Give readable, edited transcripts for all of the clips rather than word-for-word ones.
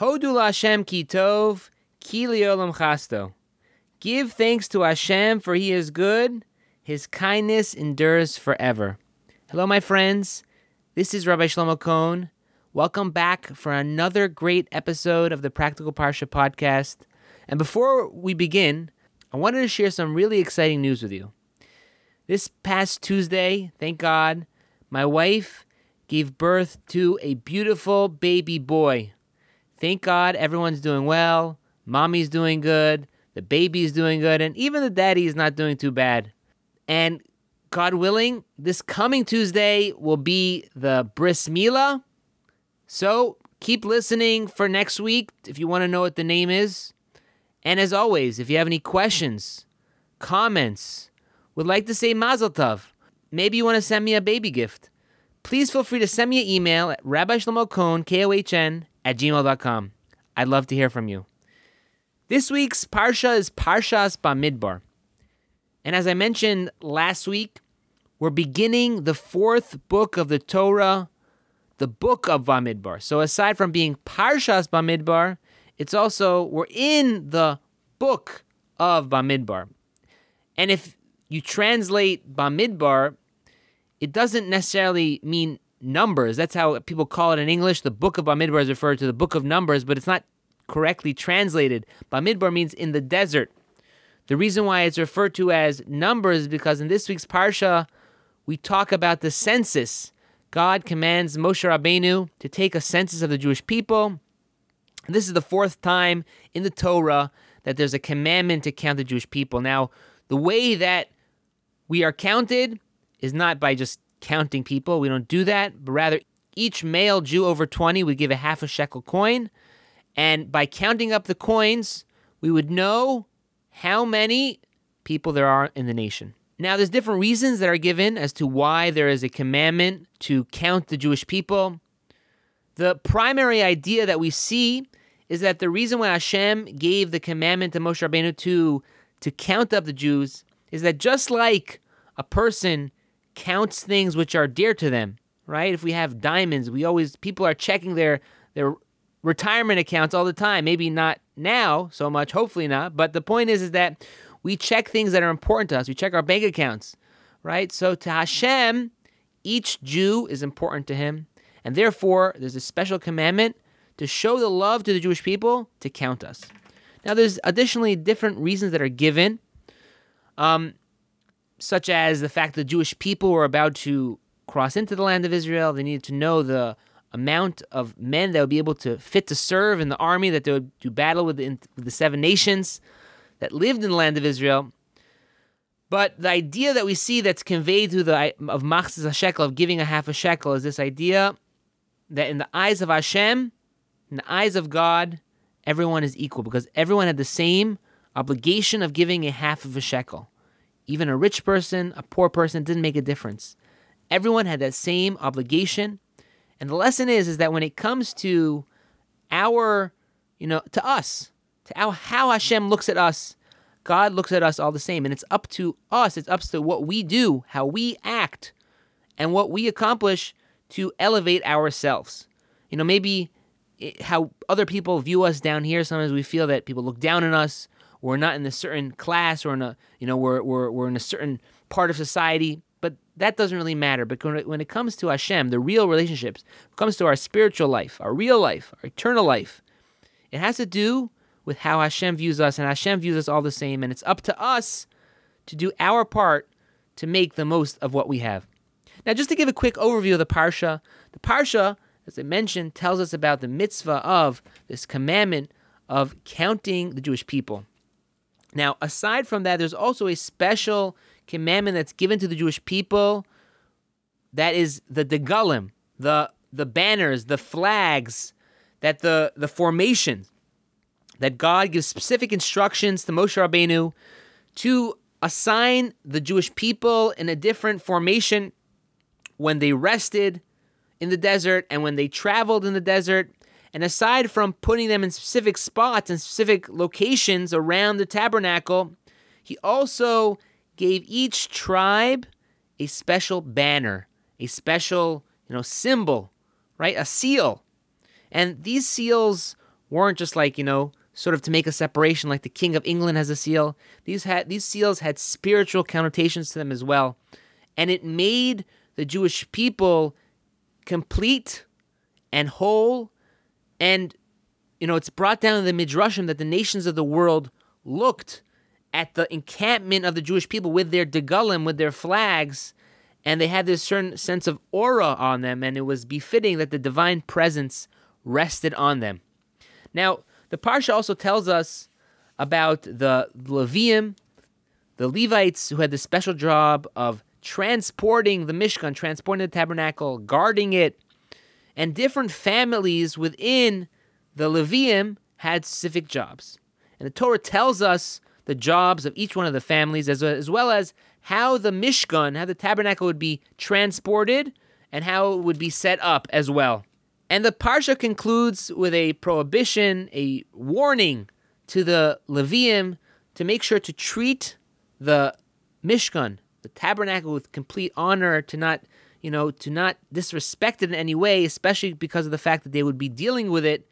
Hodu LaHashem ki tov, ki liolam chasto. Give thanks to Hashem, for He is good. His kindness endures forever. Hello, my friends. This is Rabbi Shlomo Kohn. Welcome back for another great episode of the Practical Parsha Podcast. And before we begin, I wanted to share some really exciting news with you. This past Tuesday, thank God, my wife gave birth to a beautiful baby boy. Thank God everyone's doing well, mommy's doing good, the baby's doing good, and even the daddy is not doing too bad. And God willing, this coming Tuesday will be the Bris Milah. So keep listening for next week if you want to know what the name is. And as always, if you have any questions, comments, would like to say Mazel Tov, maybe you want to send me a baby gift, please feel free to send me an email at rabbishlomokohn@gmail.com. I'd love to hear from you. This week's Parsha is Parshas Bamidbar. And as I mentioned last week, we're beginning the fourth book of the Torah, the book of Bamidbar. So aside from being Parshas Bamidbar, it's also, we're in the book of Bamidbar. And if you translate Bamidbar, it doesn't necessarily mean numbers. That's how people call it in English. The book of Bamidbar is referred to the book of numbers, but it's not correctly translated. Bamidbar means in the desert. The reason why it's referred to as numbers is because in this week's Parsha, we talk about the census. God commands Moshe Rabbeinu to take a census of the Jewish people. This is the fourth time in the Torah that there's a commandment to count the Jewish people. Now, the way that we are counted is not by just counting people. We don't do that, but rather each male Jew over 20 would give a half a shekel coin. And by counting up the coins, we would know how many people there are in the nation. Now, there's different reasons that are given as to why there is a commandment to count the Jewish people. The primary idea that we see is that the reason why Hashem gave the commandment to Moshe Rabbeinu to count up the Jews is that just like a person counts things which are dear to them, right? If we have diamonds, people are checking their retirement accounts all the time. Maybe not now so much, hopefully not. But the point is that we check things that are important to us. We check our bank accounts, right? So to Hashem, each Jew is important to Him. And therefore, there's a special commandment to show the love to the Jewish people to count us. Now, there's additionally different reasons that are given, such as the fact that Jewish people were about to cross into the land of Israel. They needed to know the amount of men that would be able to fit to serve in the army, that they would do battle with the seven nations that lived in the land of Israel. But the idea that we see that's conveyed through of machatzis hashekel, of giving a half a shekel, is this idea that in the eyes of Hashem, in the eyes of God, everyone is equal because everyone had the same obligation of giving a half of a shekel. Even a rich person, a poor person, didn't make a difference. Everyone had that same obligation. And the lesson is that when it comes to how Hashem looks at us, God looks at us all the same. And it's up to us, it's up to what we do, how we act, and what we accomplish to elevate ourselves. Maybe how other people view us down here, sometimes we feel that people look down on us, we're not in a certain class, or we're in a certain part of society. But that doesn't really matter. But when it comes to Hashem, the real relationships, when it comes to our spiritual life, our real life, our eternal life, it has to do with how Hashem views us, and Hashem views us all the same, and it's up to us to do our part to make the most of what we have. Now, just to give a quick overview of the Parsha, as I mentioned, tells us about the mitzvah of this commandment of counting the Jewish people. Now, aside from that, there's also a special commandment that's given to the Jewish people, that is the Degalim, the banners, the flags, that the formations, that God gives specific instructions to Moshe Rabbeinu to assign the Jewish people in a different formation when they rested in the desert and when they traveled in the desert. And aside from putting them in specific spots and specific locations around the tabernacle, he also gave each tribe a special banner, a special, symbol, right? A seal. And these seals weren't just like, you know, sort of to make a separation like the King of England has a seal. These seals had spiritual connotations to them as well. And it made the Jewish people complete and whole. And, you know, it's brought down in the Midrashim that the nations of the world looked at the encampment of the Jewish people with their Degalim, with their flags, and they had this certain sense of aura on them, and it was befitting that the divine presence rested on them. Now, the Parsha also tells us about the Levi'im, the Levites, who had the special job of transporting the Mishkan, transporting the tabernacle, guarding it, and different families within the Levi'im had specific jobs. And the Torah tells us the jobs of each one of the families, as well as how the Mishkan, how the tabernacle would be transported, and how it would be set up as well. And the Parsha concludes with a prohibition, a warning to the Levi'im to make sure to treat the Mishkan, the tabernacle, with complete honor, to not, you know, to not disrespect it in any way, especially because of the fact that they would be dealing with it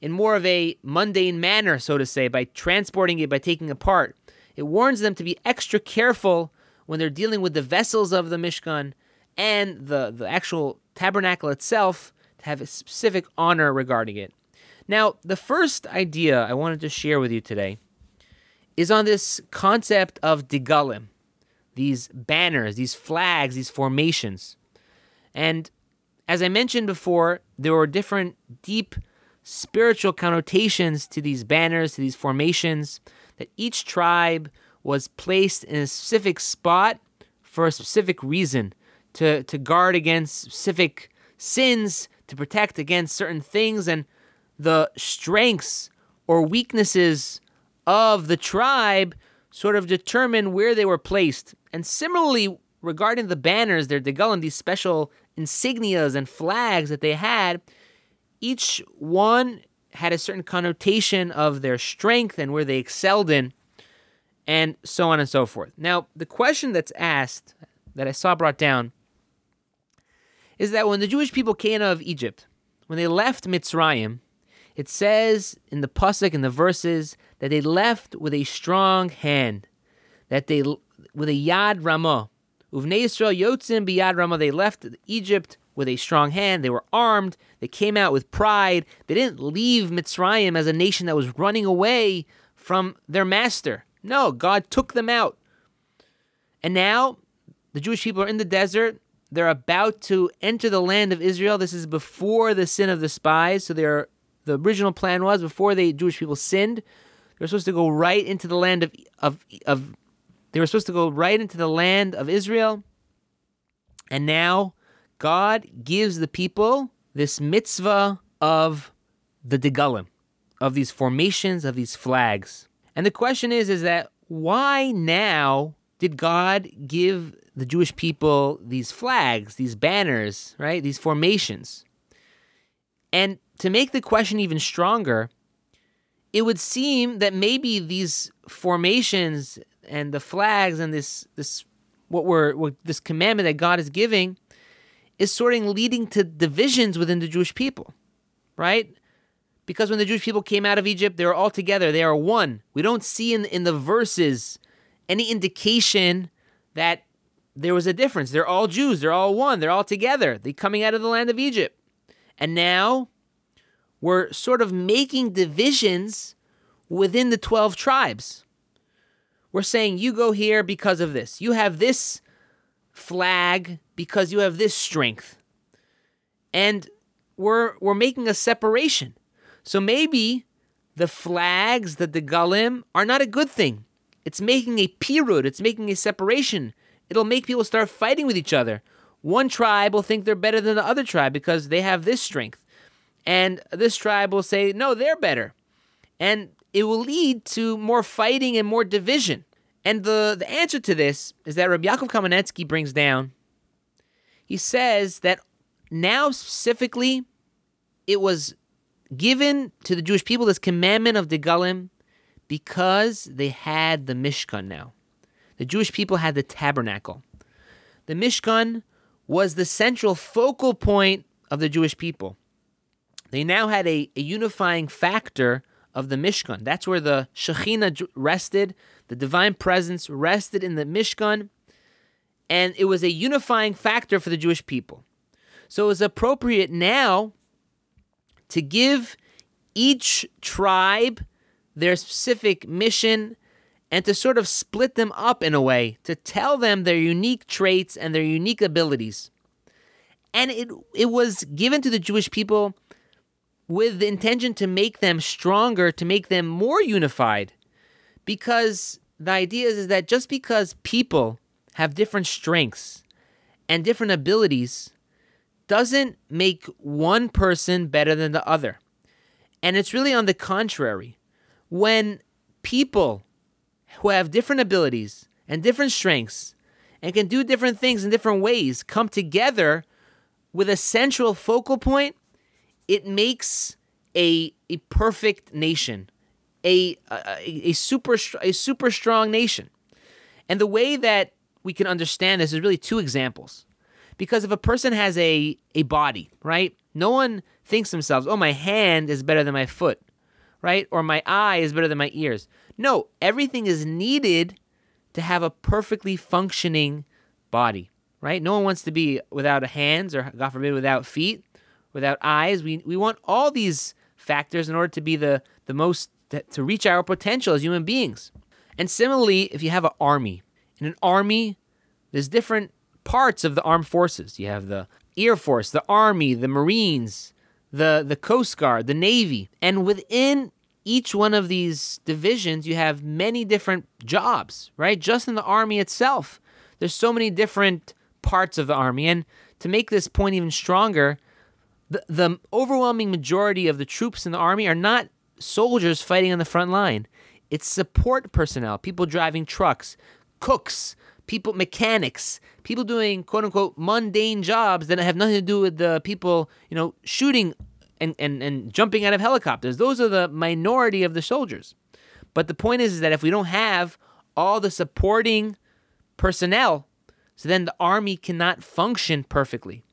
in more of a mundane manner, so to say, by transporting it, by taking apart. It warns them to be extra careful when they're dealing with the vessels of the Mishkan and the actual tabernacle itself, to have a specific honor regarding it. Now, the first idea I wanted to share with you today is on this concept of Degalim, these banners, these flags, these formations. And as I mentioned before, there were different deep spiritual connotations to these banners, to these formations, that each tribe was placed in a specific spot for a specific reason, to guard against specific sins, to protect against certain things, and the strengths or weaknesses of the tribe sort of determine where they were placed. And similarly, regarding the banners, their Degalim, these special insignias and flags that they had, each one had a certain connotation of their strength and where they excelled in, and so on and so forth. Now, the question that's asked, that I saw brought down, is that when the Jewish people came out of Egypt, when they left Mitzrayim, it says in the pasuk, in the verses, that they left with a strong hand, that they, with a yad ramah. Uvnei Yisrael yotzen biyad ramah. They left Egypt with a strong hand. They were armed. They came out with pride. They didn't leave Mitzrayim as a nation that was running away from their master. No, God took them out. And now the Jewish people are in the desert. They're about to enter the land of Israel. This is before the sin of the spies. So the original plan was, before the Jewish people sinned, they were supposed to go right into the land of Israel. And now God gives the people this mitzvah of the Degalim, of these formations, of these flags. And the question is that why now did God give the Jewish people these flags, these banners, right? These formations. And to make the question even stronger, it would seem that maybe these formations and the flags and this commandment that God is giving is sort of leading to divisions within the Jewish people, right? Because when the Jewish people came out of Egypt, they were all together. They are one. We don't see in the verses any indication that there was a difference. They're all Jews. They're all one. They're all together. They're coming out of the land of Egypt. And now we're sort of making divisions within the 12 tribes. We're saying, you go here because of this. You have this flag because you have this strength. And we're making a separation. So maybe the flags, the Degalim, are not a good thing. It's making a pirud. It's making a separation. It'll make people start fighting with each other. One tribe will think they're better than the other tribe because they have this strength. And this tribe will say, no, they're better. And it will lead to more fighting and more division. And the answer to this is that Rabbi Yaakov Kamenetsky brings down. He says that now specifically it was given to the Jewish people, this commandment of Degalim, because they had the Mishkan now. The Jewish people had the tabernacle. The Mishkan was the central focal point of the Jewish people. They now had a unifying factor of the Mishkan. That's where the Shekhinah rested. The divine presence rested in the Mishkan, and it was a unifying factor for the Jewish people. So it was appropriate now to give each tribe their specific mission and to sort of split them up in a way, to tell them their unique traits and their unique abilities. And it was given to the Jewish people with the intention to make them stronger, to make them more unified. Because the idea is that just because people have different strengths and different abilities doesn't make one person better than the other. And it's really on the contrary. When people who have different abilities and different strengths and can do different things in different ways come together with a central focal point, it makes a perfect nation, a super strong nation. And the way that we can understand this is really two examples. Because if a person has a body, right? No one thinks to themselves, oh, my hand is better than my foot, right? Or my eye is better than my ears. No, everything is needed to have a perfectly functioning body, right? No one wants to be without hands or, God forbid, without feet, without eyes. We want all these factors in order to be the most, to reach our potential as human beings. And similarly, if you have an army, in an army, there's different parts of the armed forces. You have the Air Force, the Army, the Marines, the Coast Guard, the Navy. And within each one of these divisions, you have many different jobs, right? Just in the Army itself, there's so many different parts of the Army. And to make this point even stronger, the overwhelming majority of the troops in the Army are not soldiers fighting on the front line. It's support personnel, people driving trucks, cooks, people, mechanics, people doing quote-unquote mundane jobs that have nothing to do with the people, shooting and jumping out of helicopters. Those are the minority of the soldiers. But the point is that if we don't have all the supporting personnel, so then the army cannot function perfectly.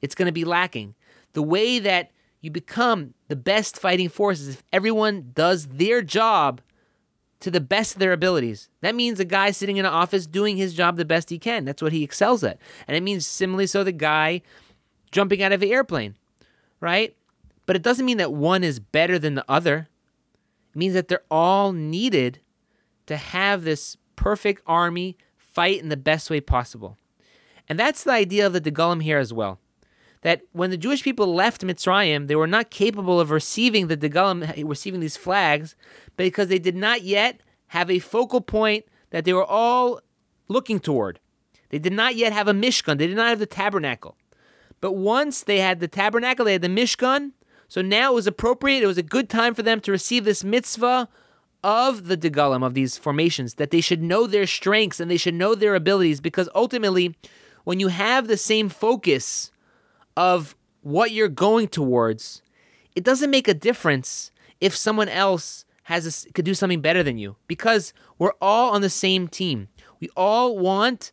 It's going to be lacking. The way that you become the best fighting force is if everyone does their job to the best of their abilities. That means a guy sitting in an office doing his job the best he can. That's what he excels at. And it means similarly so the guy jumping out of an airplane, right? But it doesn't mean that one is better than the other. It means that they're all needed to have this perfect army fight in the best way possible. And that's the idea of the Degalim here as well. That when the Jewish people left Mitzrayim, they were not capable of receiving the Degalim, receiving these flags, because they did not yet have a focal point that they were all looking toward. They did not yet have a Mishkan. They did not have the tabernacle. But once they had the tabernacle, they had the Mishkan, so now it was appropriate, it was a good time for them to receive this mitzvah of the Degalim, of these formations, that they should know their strengths and they should know their abilities, because ultimately, when you have the same focus of what you're going towards, it doesn't make a difference if someone else could do something better than you, because we're all on the same team. We all want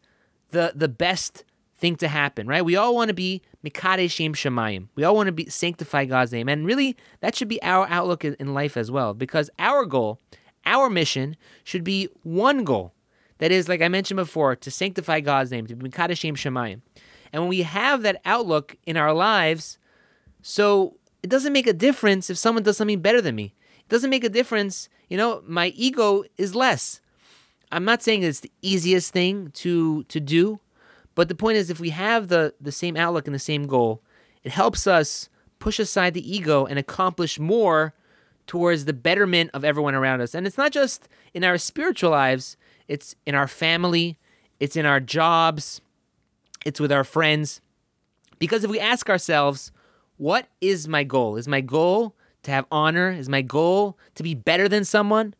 the best thing to happen, right? We all want to be Mekadshim Shem Shemayim. We all want to be sanctify God's name. And really, that should be our outlook in life as well, because our goal, our mission should be one goal. That is, like I mentioned before, to sanctify God's name, to be Mikadesh Shem Shemayim. And when we have that outlook in our lives, so it doesn't make a difference if someone does something better than me. It doesn't make a difference, my ego is less. I'm not saying it's the easiest thing to do, but the point is if we have the same outlook and the same goal, it helps us push aside the ego and accomplish more towards the betterment of everyone around us. And it's not just in our spiritual lives, it's in our family, it's in our jobs, it's with our friends. Because if we ask ourselves, what is my goal? Is my goal to have honor? Is my goal to be better than someone?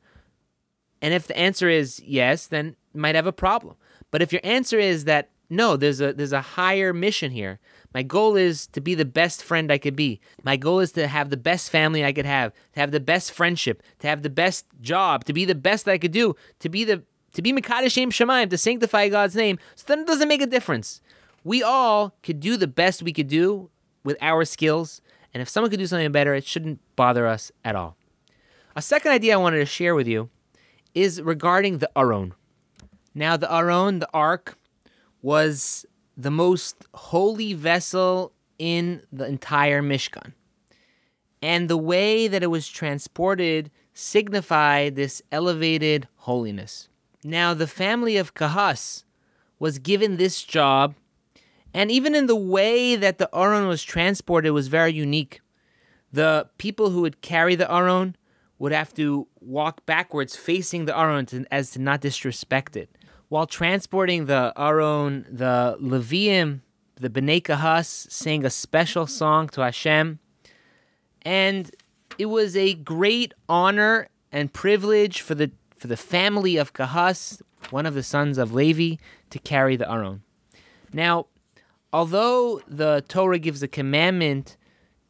And if the answer is yes, then you might have a problem. But if your answer is that, no, there's a higher mission here. My goal is to be the best friend I could be. My goal is to have the best family I could have, to have the best friendship, to have the best job, to be the best I could do, to be Mekadesh Shem Shemayim, to sanctify God's name. So then it doesn't make a difference. We all could do the best we could do with our skills, And if someone could do something better, it shouldn't bother us at all. A second idea I wanted to share with you is regarding the Aron. Now, the Aron, the Ark, was the most holy vessel in the entire Mishkan. And the way that it was transported signified this elevated holiness. Now, the family of Kahas was given this job, and even in the way that the Aron was transported was very unique. The people who would carry the Aron would have to walk backwards facing the Aron as to not disrespect it. While transporting the Aron, the Levi'im, the Bnei Kahas sang a special song to Hashem, and it was a great honor and privilege for the family of Kahas, one of the sons of Levi, to carry the Aron. Now, although the Torah gives a commandment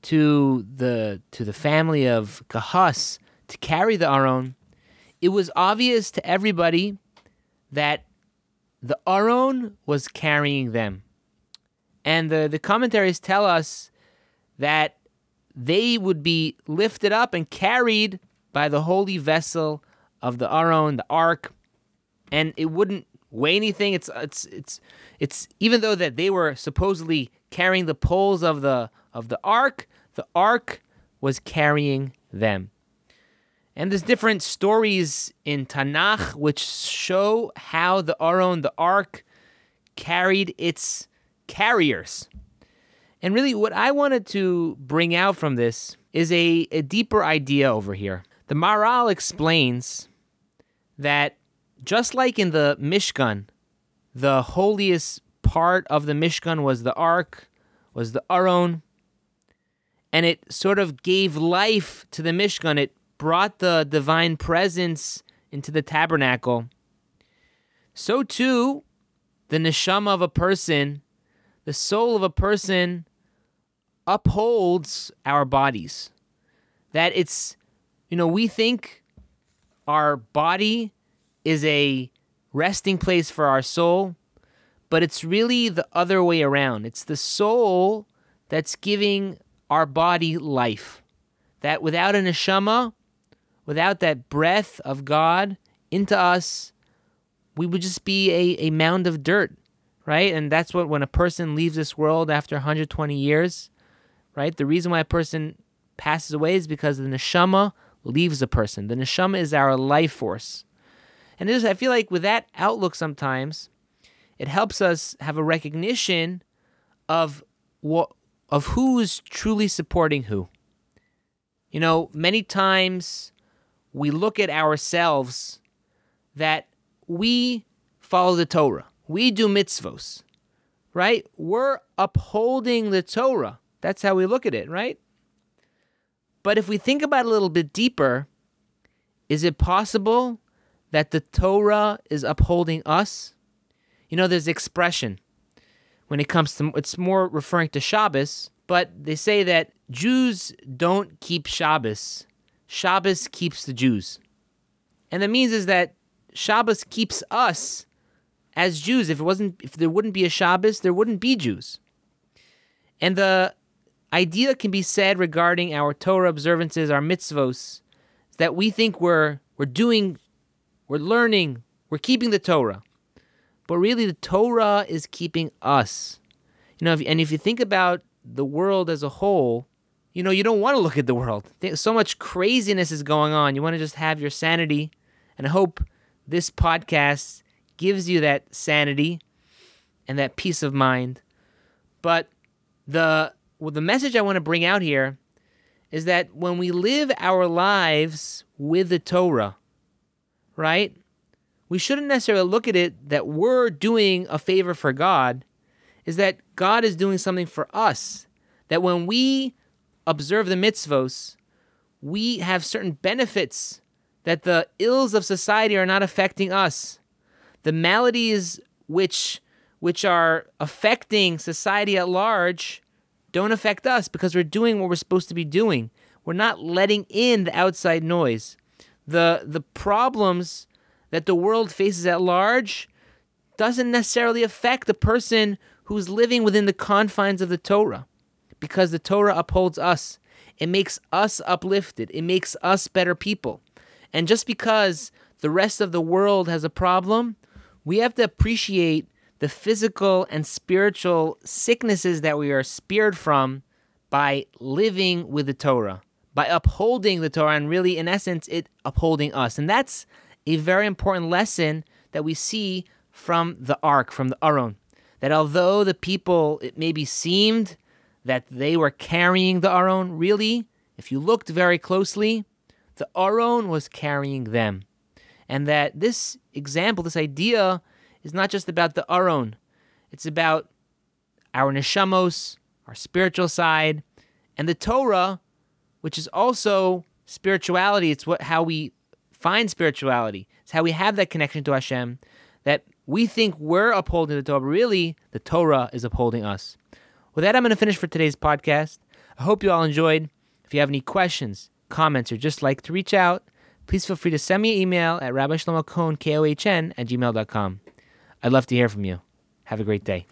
to the family of Kahas to carry the Aron, it was obvious to everybody that the Aron was carrying them. And the commentaries tell us that they would be lifted up and carried by the holy vessel of the Aron, the Ark, and it wouldn't weigh anything. It's even though that they were supposedly carrying the poles of the Ark, the Ark was carrying them. And there's different stories in Tanakh which show how the Aron, the Ark, carried its carriers. And really what I wanted to bring out from this is a deeper idea over here. The Maral explains that just like in the Mishkan, the holiest part of the Mishkan was the Ark, was the Aron, and it sort of gave life to the Mishkan. It brought the divine presence into the tabernacle. So too, the neshama of a person, the soul of a person, upholds our bodies. That it's, we think our body is a resting place for our soul, but it's really the other way around. It's the soul that's giving our body life. That without a neshama, without that breath of God into us, we would just be a mound of dirt, right? And that's what, when a person leaves this world after 120 years, right? The reason why a person passes away is because the neshama leaves a person. The neshama is our life force. And I feel like with that outlook sometimes, it helps us have a recognition of who's truly supporting who. Many times we look at ourselves that we follow the Torah. We do mitzvos, right? We're upholding the Torah. That's how we look at it, right? But if we think about it a little bit deeper, is it possible that the Torah is upholding us? There's expression when it comes to, it's more referring to Shabbos, but they say that Jews don't keep Shabbos. Shabbos keeps the Jews. And that means is that Shabbos keeps us as Jews. If there wouldn't be a Shabbos, there wouldn't be Jews. And the idea can be said regarding our Torah observances, our mitzvos, that we think we're learning, we're keeping the Torah. But really the Torah is keeping us. If you think about the world as a whole, you don't want to look at the world. So much craziness is going on. You want to just have your sanity. And I hope this podcast gives you that sanity and that peace of mind. But the message I want to bring out here is that when we live our lives with the Torah, right, we shouldn't necessarily look at it that we're doing a favor for God, is that God is doing something for us, that when we observe the mitzvos, we have certain benefits, that the ills of society are not affecting us. The maladies which are affecting society at large don't affect us because we're doing what we're supposed to be doing. We're not letting in the outside noise. The problems that the world faces at large doesn't necessarily affect the person who's living within the confines of the Torah. because the Torah upholds us. It makes us uplifted. It makes us better people. And just because the rest of the world has a problem, we have to appreciate the physical and spiritual sicknesses that we are spared from by living with the Torah, by upholding the Torah, and really, in essence, it upholding us. And that's a very important lesson that we see from the Ark, from the Aron, that although the people, it maybe seemed that they were carrying the Aron, really, if you looked very closely, the Aron was carrying them. And that this example, this idea, is not just about the Aron. It's about our neshamos, our spiritual side, and the Torah, which is also spirituality. It's how we find spirituality. It's how we have that connection to Hashem, that we think we're upholding the Torah, but really the Torah is upholding us. With that, I'm going to finish for today's podcast. I hope you all enjoyed. If you have any questions, comments, or just like to reach out, please feel free to send me an email at rabbishlomokohn@gmail.com. I'd love to hear from you. Have a great day.